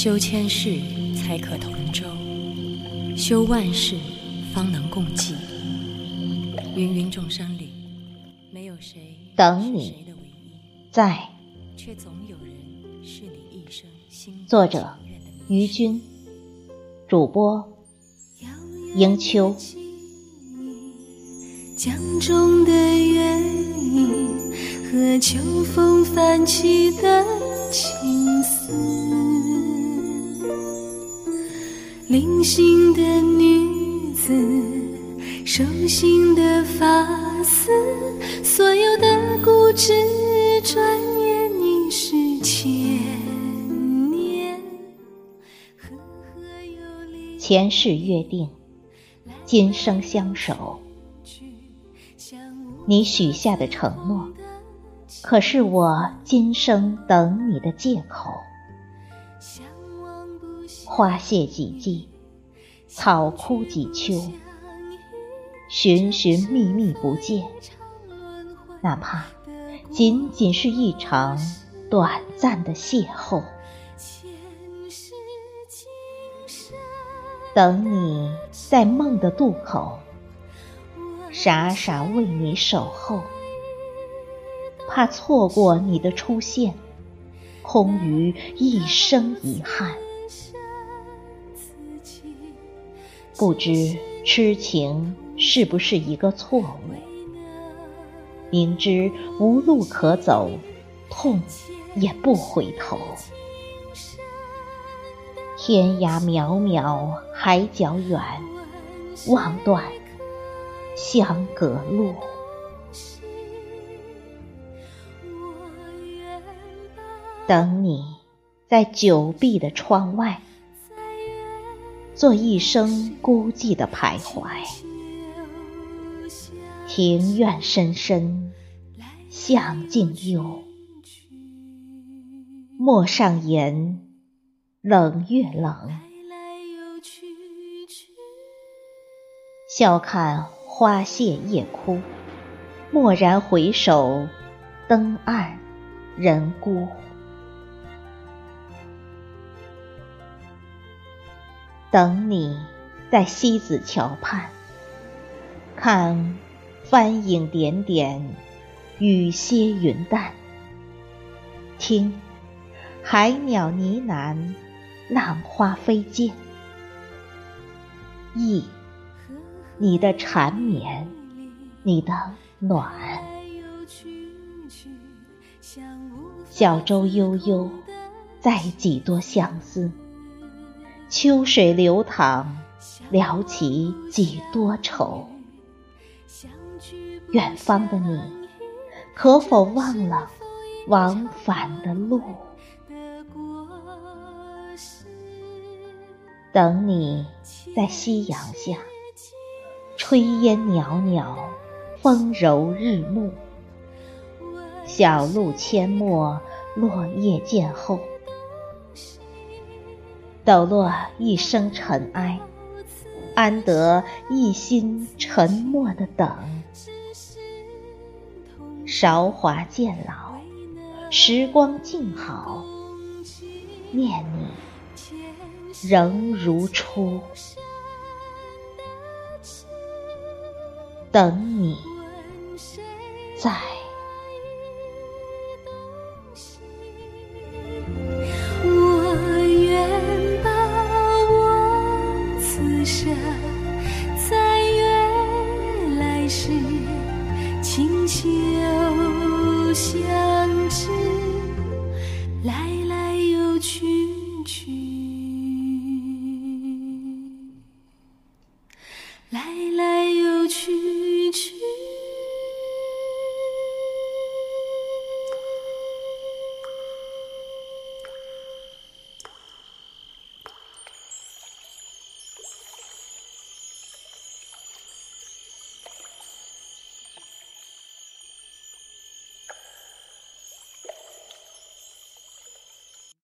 修千世才可同舟，修万世方能共济。芸芸众生里，没有谁等你在，却总有人是你一生心愿。作者于军，主播迎秋。江中的月影和秋风泛起的情思，零星的女子，手心的发丝，所有的固执转眼凝视千年。前世约定，今生相守，你许下的承诺，可是我今生等你的借口。花谢几季，草枯几秋，寻寻觅觅不见，哪怕仅仅是一场短暂的邂逅。等你在梦的渡口，傻傻为你守候，怕错过你的出现，空余一生遗憾。不知痴情是不是一个错误，明知无路可走，痛也不回头。天涯渺渺，海角远，望断相隔路。等你在久闭的窗外，做一生孤寂的徘徊。庭院深深，巷径幽，陌上檐，冷月冷。笑看花谢夜枯，蓦然回首，灯暗人孤。等你在西子桥畔，看帆影点点，雨歇云淡，听海鸟呢喃，浪花飞溅，忆你的缠绵，你的暖。小舟悠悠，载几多相思，秋水流淌，撩起几多愁。远方的你，可否忘了往返的路？等你在夕阳下，炊烟袅袅，风柔日暮，小路阡陌，落叶渐厚，抖落一生尘埃，安得一心沉默的等？韶华渐老，时光静好，念你仍如初。等你在。